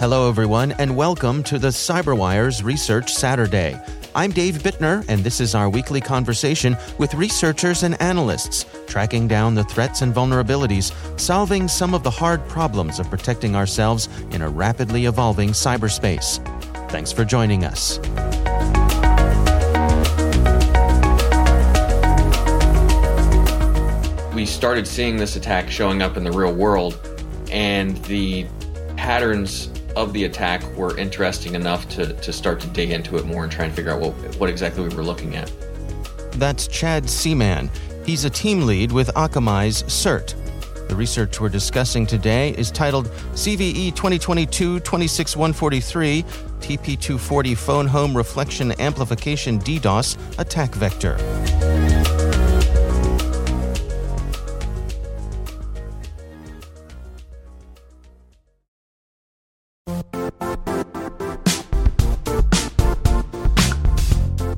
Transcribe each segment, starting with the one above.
Hello, everyone, and welcome to the CyberWire's Research Saturday. I'm Dave Bittner, and this is our weekly conversation with researchers and analysts, tracking down the threats and vulnerabilities, solving some of the hard problems of protecting ourselves in a rapidly evolving cyberspace. Thanks for joining us. We started seeing this attack showing up in the real world, and the patterns of the attack were interesting enough to start to dig into it more and try and figure out what exactly we were looking at. That's Chad Seaman. He's a team lead with Akamai's CERT. The research we're discussing today is titled CVE-2022-26143 TP-240 Phone Home Reflection Amplification DDoS Attack Vector.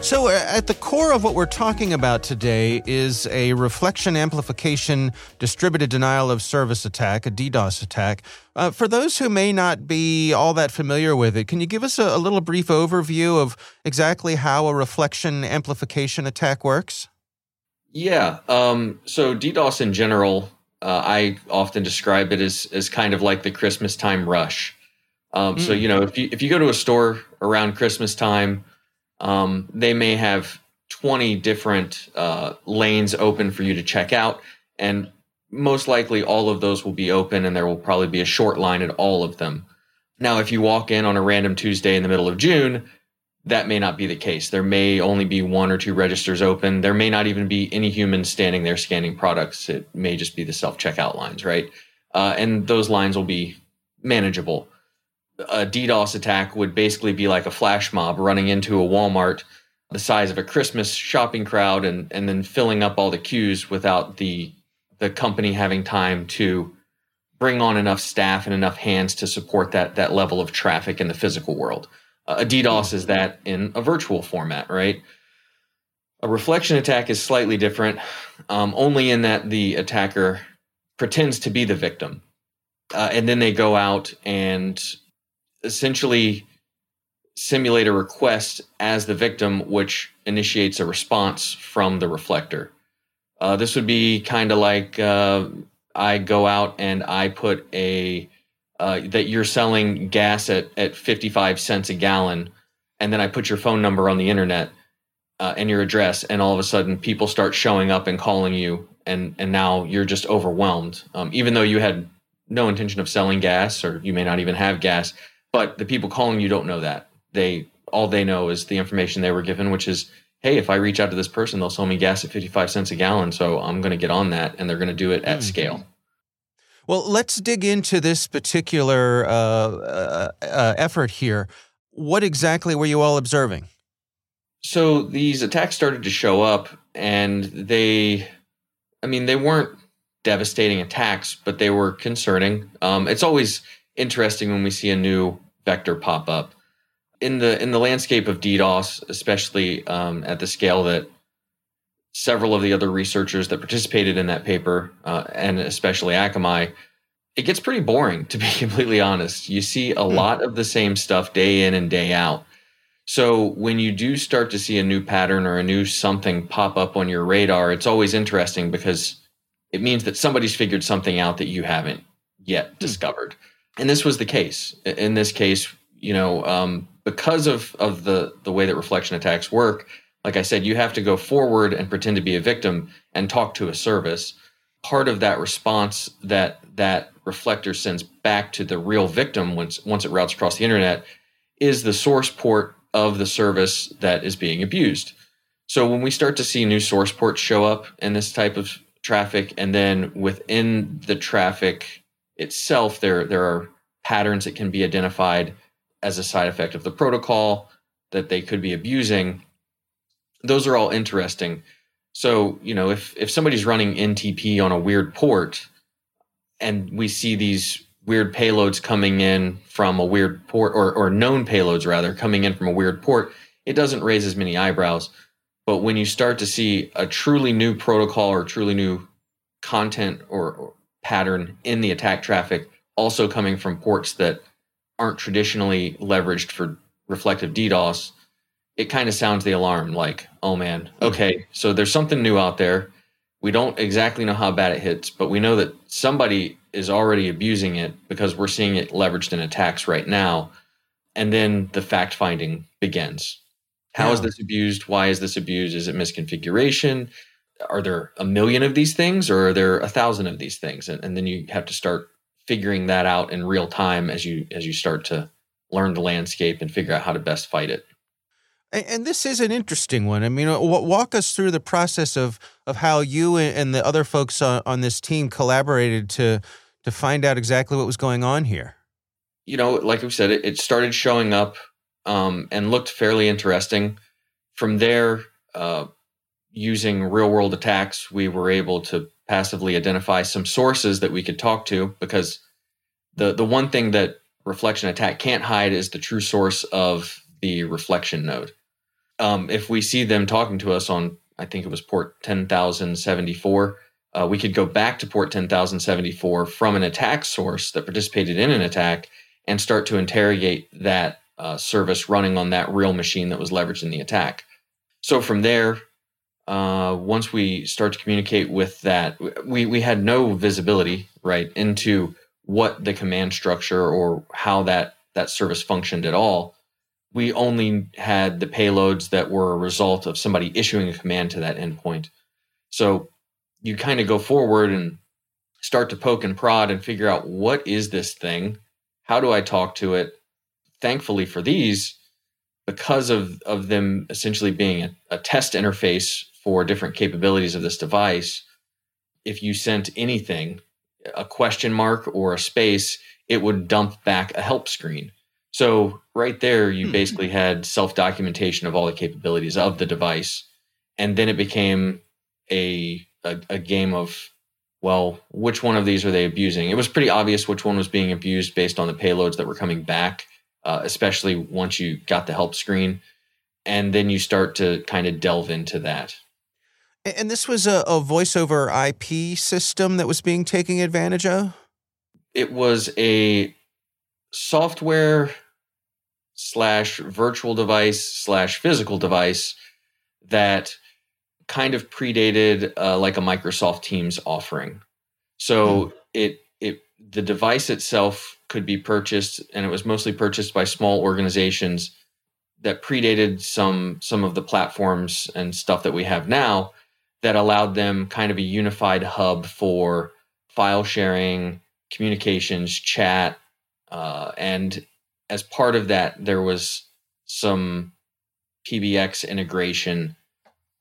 So at the core of what we're talking about today is a reflection amplification distributed denial of service attack, a DDoS attack. For those who may not be all that familiar with it, can you give us a little brief overview of exactly how a reflection amplification attack works? Yeah. So DDoS in general, I often describe it as kind of like the Christmas time rush. So, you know, if you go to a store around Christmas time, they may have 20 different lanes open for you to check out, and most likely all of those will be open, and there will probably be a short line at all of them. Now, if you walk in on a random Tuesday in the middle of June, that may not be the case. There may only be one or two registers open. There may not even be any humans standing there scanning products. It may just be the self-checkout lines, right? And those lines will be manageable. A DDoS attack would basically be like a flash mob running into a Walmart the size of a Christmas shopping crowd and then filling up all the queues without the company having time to bring on enough staff and enough hands to support that level of traffic in the physical world. A DDoS is that in a virtual format, right? A reflection attack is slightly different, only in that the attacker pretends to be the victim. And then they go out and essentially simulate a request as the victim, which initiates a response from the reflector. This would be kind of like I go out and I put that you're selling gas at 55 cents a gallon, and then I put your phone number on the internet and your address, and all of a sudden people start showing up and calling you, and now you're just overwhelmed, even though you had no intention of selling gas, or you may not even have gas, but the people calling you don't know that. All they know is the information they were given, which is, hey, if I reach out to this person, they'll sell me gas at 55 cents a gallon. So I'm going to get on that, and they're going to do it at scale. Well, let's dig into this particular effort here. What exactly were you all observing? So these attacks started to show up, and they weren't devastating attacks, but they were concerning. It's always interesting when we see a new vector pop up. In the landscape of DDoS, especially at the scale that several of the other researchers that participated in that paper, and especially Akamai, it gets pretty boring, to be completely honest. You see a lot of the same stuff day in and day out. So when you do start to see a new pattern or a new something pop up on your radar, it's always interesting because it means that somebody's figured something out that you haven't yet discovered. And this was the case. In this case, because of the way that reflection attacks work, like I said, you have to go forward and pretend to be a victim and talk to a service. Part of that response that reflector sends back to the real victim once it routes across the internet is the source port of the service that is being abused. So when we start to see new source ports show up in this type of traffic, and then within the traffic itself, there are patterns that can be identified as a side effect of the protocol that they could be abusing. Those are all interesting. So, if somebody's running NTP on a weird port and we see these weird payloads coming in from a weird port, or known payloads rather coming in from a weird port, it doesn't raise as many eyebrows. But when you start to see a truly new protocol or truly new content or pattern in the attack traffic, also coming from ports that aren't traditionally leveraged for reflective DDoS, it kind of sounds the alarm like, oh man, okay, so there's something new out there. We don't exactly know how bad it hits, but we know that somebody is already abusing it because we're seeing it leveraged in attacks right now. And then the fact finding begins. How is this abused? Why is this abused? Is it misconfiguration? Are there 1 million of these things, or are there 1,000 of these things? And then you have to start figuring that out in real time as you start to learn the landscape and figure out how to best fight it. And this is an interesting one. I mean, walk us through the process of how you and the other folks on this team collaborated to find out exactly what was going on here. Like we said, it started showing up and looked fairly interesting. From there, using real-world attacks, we were able to passively identify some sources that we could talk to, because the one thing that reflection attack can't hide is the true source of the reflection node. If we see them talking to us on, I think it was port 10,074, we could go back to port 10,074 from an attack source that participated in an attack and start to interrogate that service running on that real machine that was leveraged in the attack. So from there, once we start to communicate with that, we had no visibility, right, into what the command structure or how that service functioned at all. We only had the payloads that were a result of somebody issuing a command to that endpoint. So you kind of go forward and start to poke and prod and figure out, what is this thing? How do I talk to it? Thankfully for these, because of them essentially being a test interface for different capabilities of this device, if you sent anything, a question mark or a space, it would dump back a help screen. So right there, you basically had self-documentation of all the capabilities of the device. And then it became a game of, well, which one of these are they abusing? It was pretty obvious which one was being abused based on the payloads that were coming back, especially once you got the help screen. And then you start to kind of delve into that. And this was a voice over IP system that was being taken advantage of? It was a software/virtual device/physical device that kind of predated like a Microsoft Teams offering. So the device itself could be purchased, and it was mostly purchased by small organizations that predated some of the platforms and stuff that we have now that allowed them kind of a unified hub for file sharing, communications, chat, and as part of that, there was some PBX integration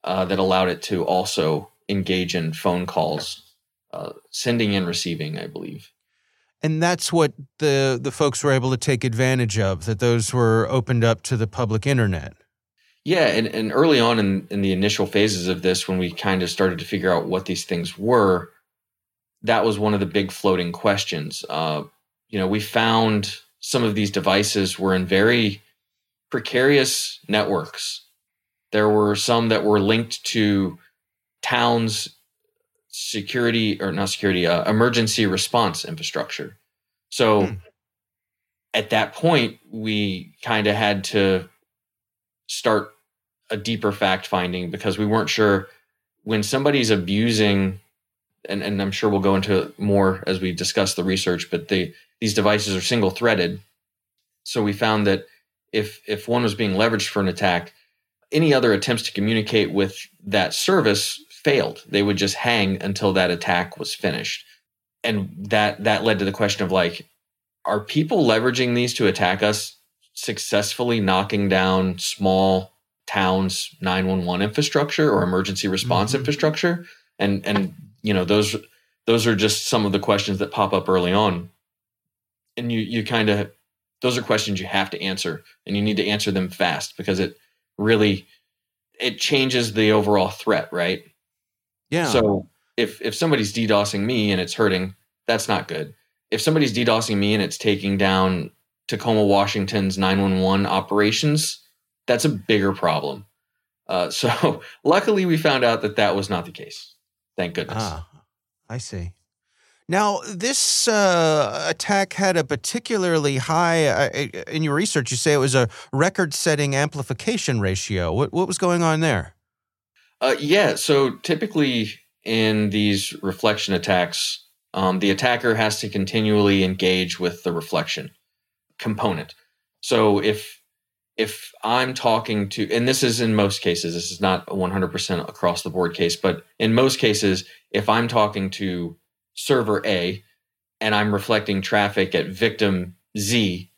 that allowed it to also engage in phone calls, sending and receiving, I believe. And that's what the folks were able to take advantage of, that those were opened up to the public internet. Yeah, and early on in the initial phases of this, when we kind of started to figure out what these things were, that was one of the big floating questions. We found some of these devices were in very precarious networks. There were some that were linked to towns' emergency response infrastructure. So at that point, we kind of had to start a deeper fact finding, because we weren't sure when somebody's abusing, and I'm sure we'll go into it more as we discuss the research, but these devices are single threaded. So we found that if one was being leveraged for an attack, any other attempts to communicate with that service failed. They would just hang until that attack was finished. And that led to the question of, like, are people leveraging these to attack us, successfully knocking down small towns' 911 infrastructure or emergency response infrastructure? And you know, those are just some of the questions that pop up early on. And you kind of, those are questions you have to answer, and you need to answer them fast, because it really, it changes the overall threat, right? Yeah. So if somebody's DDoSing me and it's hurting, that's not good. If somebody's DDoSing me and it's taking down Tacoma, Washington's 911 operations, that's a bigger problem. So luckily we found out that was not the case. Thank goodness. Ah, I see. Now, this attack had a particularly high, in your research, you say it was a record-setting amplification ratio. What was going on there? So typically in these reflection attacks, the attacker has to continually engage with the reflection component. So if I'm talking to, and this is in most cases, this is not a 100% across the board case, but in most cases, if I'm talking to server A and I'm reflecting traffic at victim Z,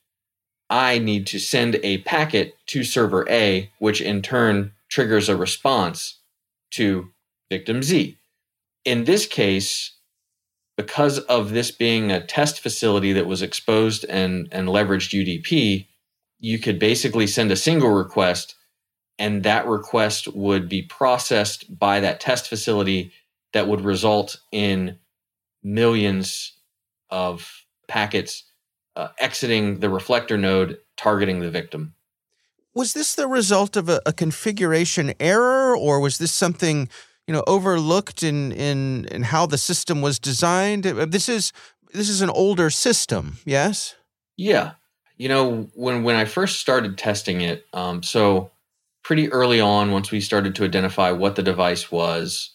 I need to send a packet to server A, which in turn triggers a response to victim Z. In this case, because of this being a test facility that was exposed and leveraged UDP, you could basically send a single request, and that request would be processed by that test facility that would result in millions of packets exiting the reflector node, targeting the victim. Was this the result of a configuration error, or was this something, you know, overlooked in how the system was designed? This is an older system, yes? Yeah. You know, when I first started testing it, so pretty early on, once we started to identify what the device was,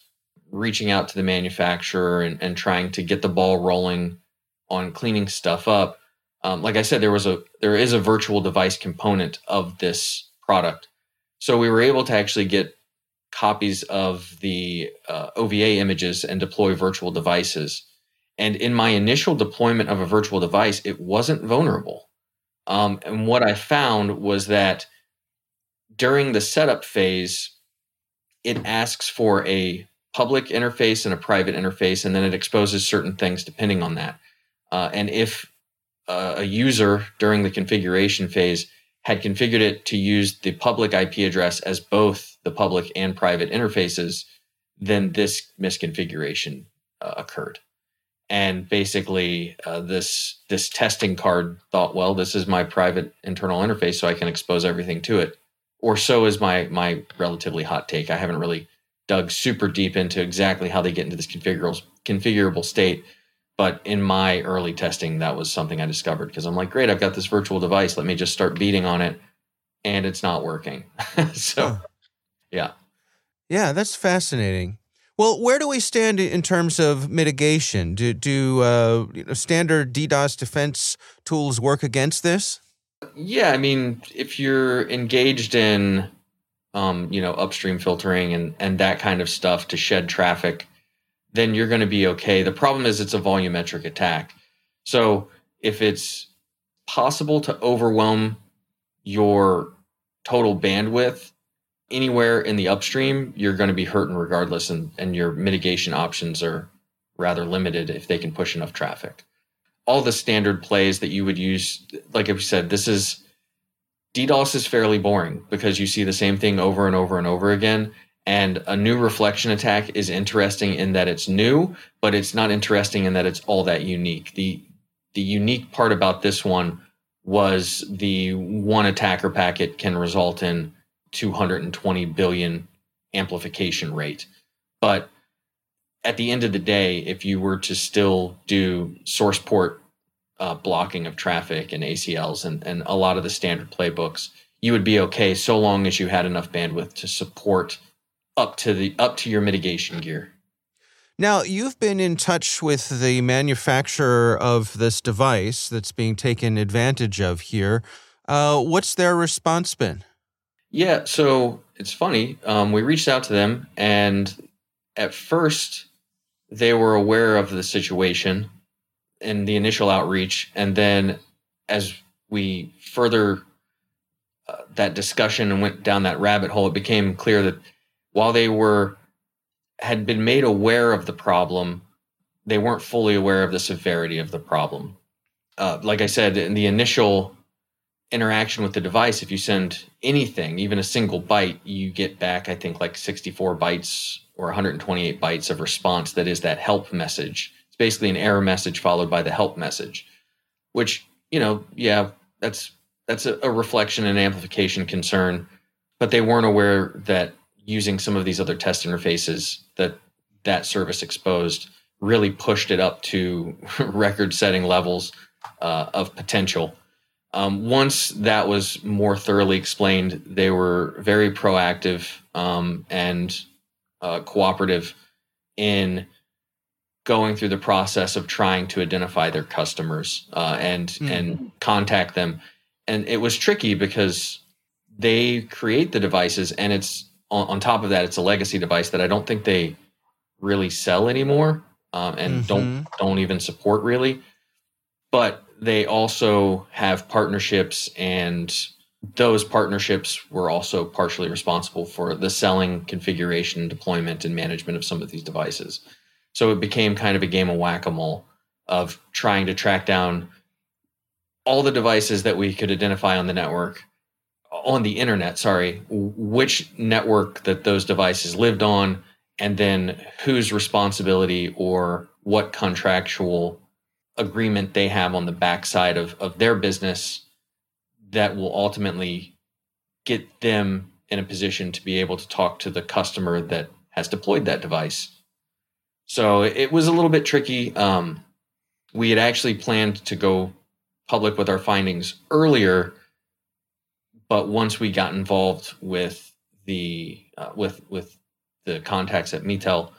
reaching out to the manufacturer and trying to get the ball rolling on cleaning stuff up. Like I said, there is a virtual device component of this product. So we were able to actually get copies of the OVA images and deploy virtual devices. And in my initial deployment of a virtual device, it wasn't vulnerable. And what I found was that during the setup phase, it asks for a public interface and a private interface, and then it exposes certain things depending on that. And if a user during the configuration phase had configured it to use the public IP address as both the public and private interfaces, then this misconfiguration occurred. And basically this testing card thought, well, this is my private internal interface, so I can expose everything to it. Or so is my relatively hot take. I haven't really dug super deep into exactly how they get into this configurable state. But in my early testing, that was something I discovered, because I'm like, great, I've got this virtual device. Let me just start beating on it. And it's not working. Yeah. Yeah, that's fascinating. Well, where do we stand in terms of mitigation? Do standard DDoS defense tools work against this? Yeah, I mean, if you're engaged in, upstream filtering and that kind of stuff to shed traffic, then you're going to be okay. The problem is it's a volumetric attack. So if it's possible to overwhelm your total bandwidth anywhere in the upstream, you're going to be hurting regardless, and your mitigation options are rather limited if they can push enough traffic. All the standard plays that you would use, like I said, this is DDoS is fairly boring because you see the same thing over and over and over again. And a new reflection attack is interesting in that it's new, but it's not interesting in that it's all that unique. The unique part about this one was the one attacker packet can result in 220 billion amplification rate. But at the end of the day, if you were to still do source port blocking of traffic and ACLs and a lot of the standard playbooks, you would be okay so long as you had enough bandwidth to support up to your mitigation gear. Now, you've been in touch with the manufacturer of this device that's being taken advantage of here. What's their response been? Yeah, so it's funny. We reached out to them, and at first they were aware of the situation in the initial outreach. And then as we further that discussion and went down that rabbit hole, it became clear that while they had been made aware of the problem, they weren't fully aware of the severity of the problem. Like I said, in the initial interaction with the device, if you send anything, even a single byte, you get back, I think, like 64 bytes or 128 bytes of response that is that help message. It's basically an error message followed by the help message, which, that's a reflection and amplification concern. But they weren't aware that using some of these other test interfaces that service exposed really pushed it up to record-setting levels of potential. Once that was more thoroughly explained, they were very proactive and cooperative in going through the process of trying to identify their customers and contact them. And it was tricky because they create the devices, and it's on top of that, it's a legacy device that I don't think they really sell anymore and don't even support really. But they also have partnerships, and those partnerships were also partially responsible for the selling, configuration, deployment, and management of some of these devices. So it became kind of a game of whack-a-mole of trying to track down all the devices that we could identify on the internet, which network that those devices lived on, and then whose responsibility or what contractual agreement they have on the backside of their business that will ultimately get them in a position to be able to talk to the customer that has deployed that device. So it was a little bit tricky. We had actually planned to go public with our findings earlier, but once we got involved with the contacts at Mitel,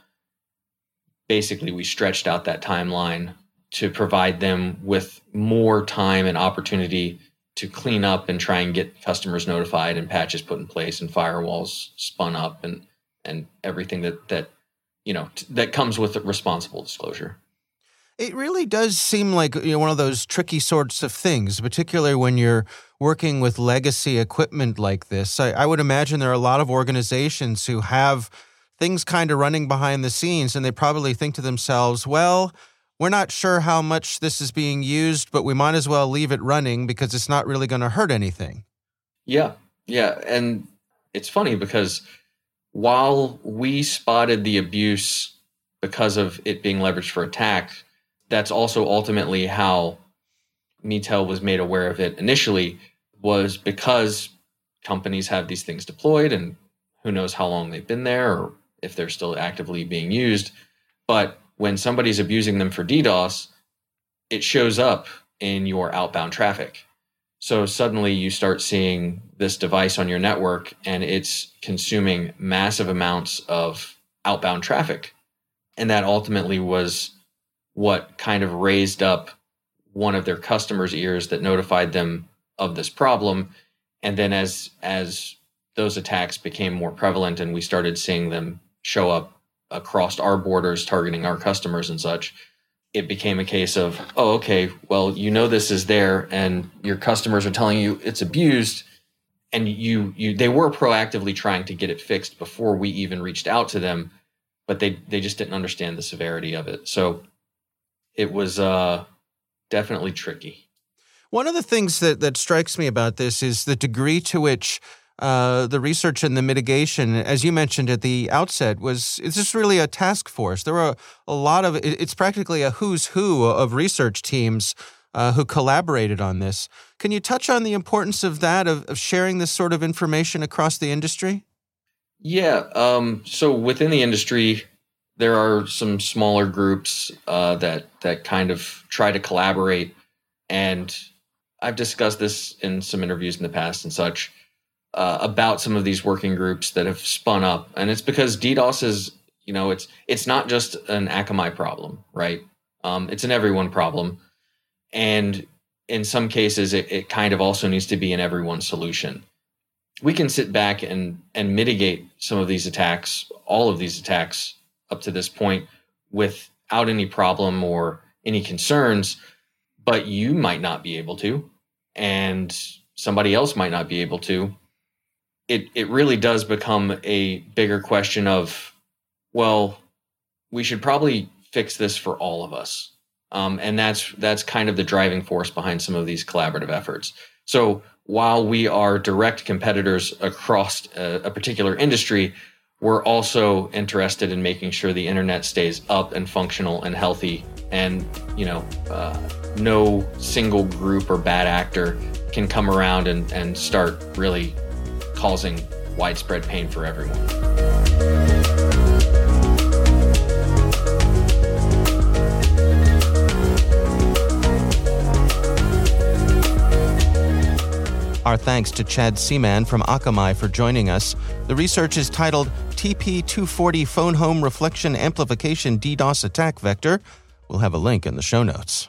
basically we stretched out that timeline to provide them with more time and opportunity to clean up and try and get customers notified and patches put in place and firewalls spun up and everything that comes with responsible disclosure. It really does seem like one of those tricky sorts of things, particularly when you're working with legacy equipment like this. I would imagine there are a lot of organizations who have things kind of running behind the scenes, and they probably think to themselves, well, we're not sure how much this is being used, but we might as well leave it running because it's not really going to hurt anything. Yeah. And it's funny because while we spotted the abuse because of it being leveraged for attack, that's also ultimately how Mitel was made aware of it initially, was because companies have these things deployed and who knows how long they've been there or if they're still actively being used. But when somebody's abusing them for DDoS, it shows up in your outbound traffic. So suddenly you start seeing this device on your network and it's consuming massive amounts of outbound traffic. And that ultimately was what kind of raised up one of their customers' ears that notified them of this problem. And then as those attacks became more prevalent and we started seeing them show up across our borders, targeting our customers and such, it became a case of, oh, okay, well, you know this is there and your customers are telling you it's abused, and they were proactively trying to get it fixed before we even reached out to them, but they just didn't understand the severity of it. So it was definitely tricky. One of the things that strikes me about this is the degree to which the research and the mitigation, as you mentioned at the outset, it's just really a task force. There were a lot of, it's practically a who's who of research teams who collaborated on this. Can you touch on the importance of that, of sharing this sort of information across the industry? Yeah. So within the industry, there are some smaller groups that kind of try to collaborate. And I've discussed this in some interviews in the past and such about some of these working groups that have spun up. And it's because DDoS is, it's not just an Akamai problem, right? It's an everyone problem. And in some cases, it kind of also needs to be an everyone solution. We can sit back and mitigate some of these attacks, all of these attacks up to this point without any problem or any concerns, but you might not be able to, and somebody else might not be able to. It really does become a bigger question of, well, we should probably fix this for all of us. And that's kind of the driving force behind some of these collaborative efforts. So while we are direct competitors across a particular industry, we're also interested in making sure the internet stays up and functional and healthy, and no single group or bad actor can come around and start really causing widespread pain for everyone. Our thanks to Chad Seaman from Akamai for joining us. The research is titled TP-240 Phone Home Reflection Amplification DDoS Attack Vector. We'll have a link in the show notes.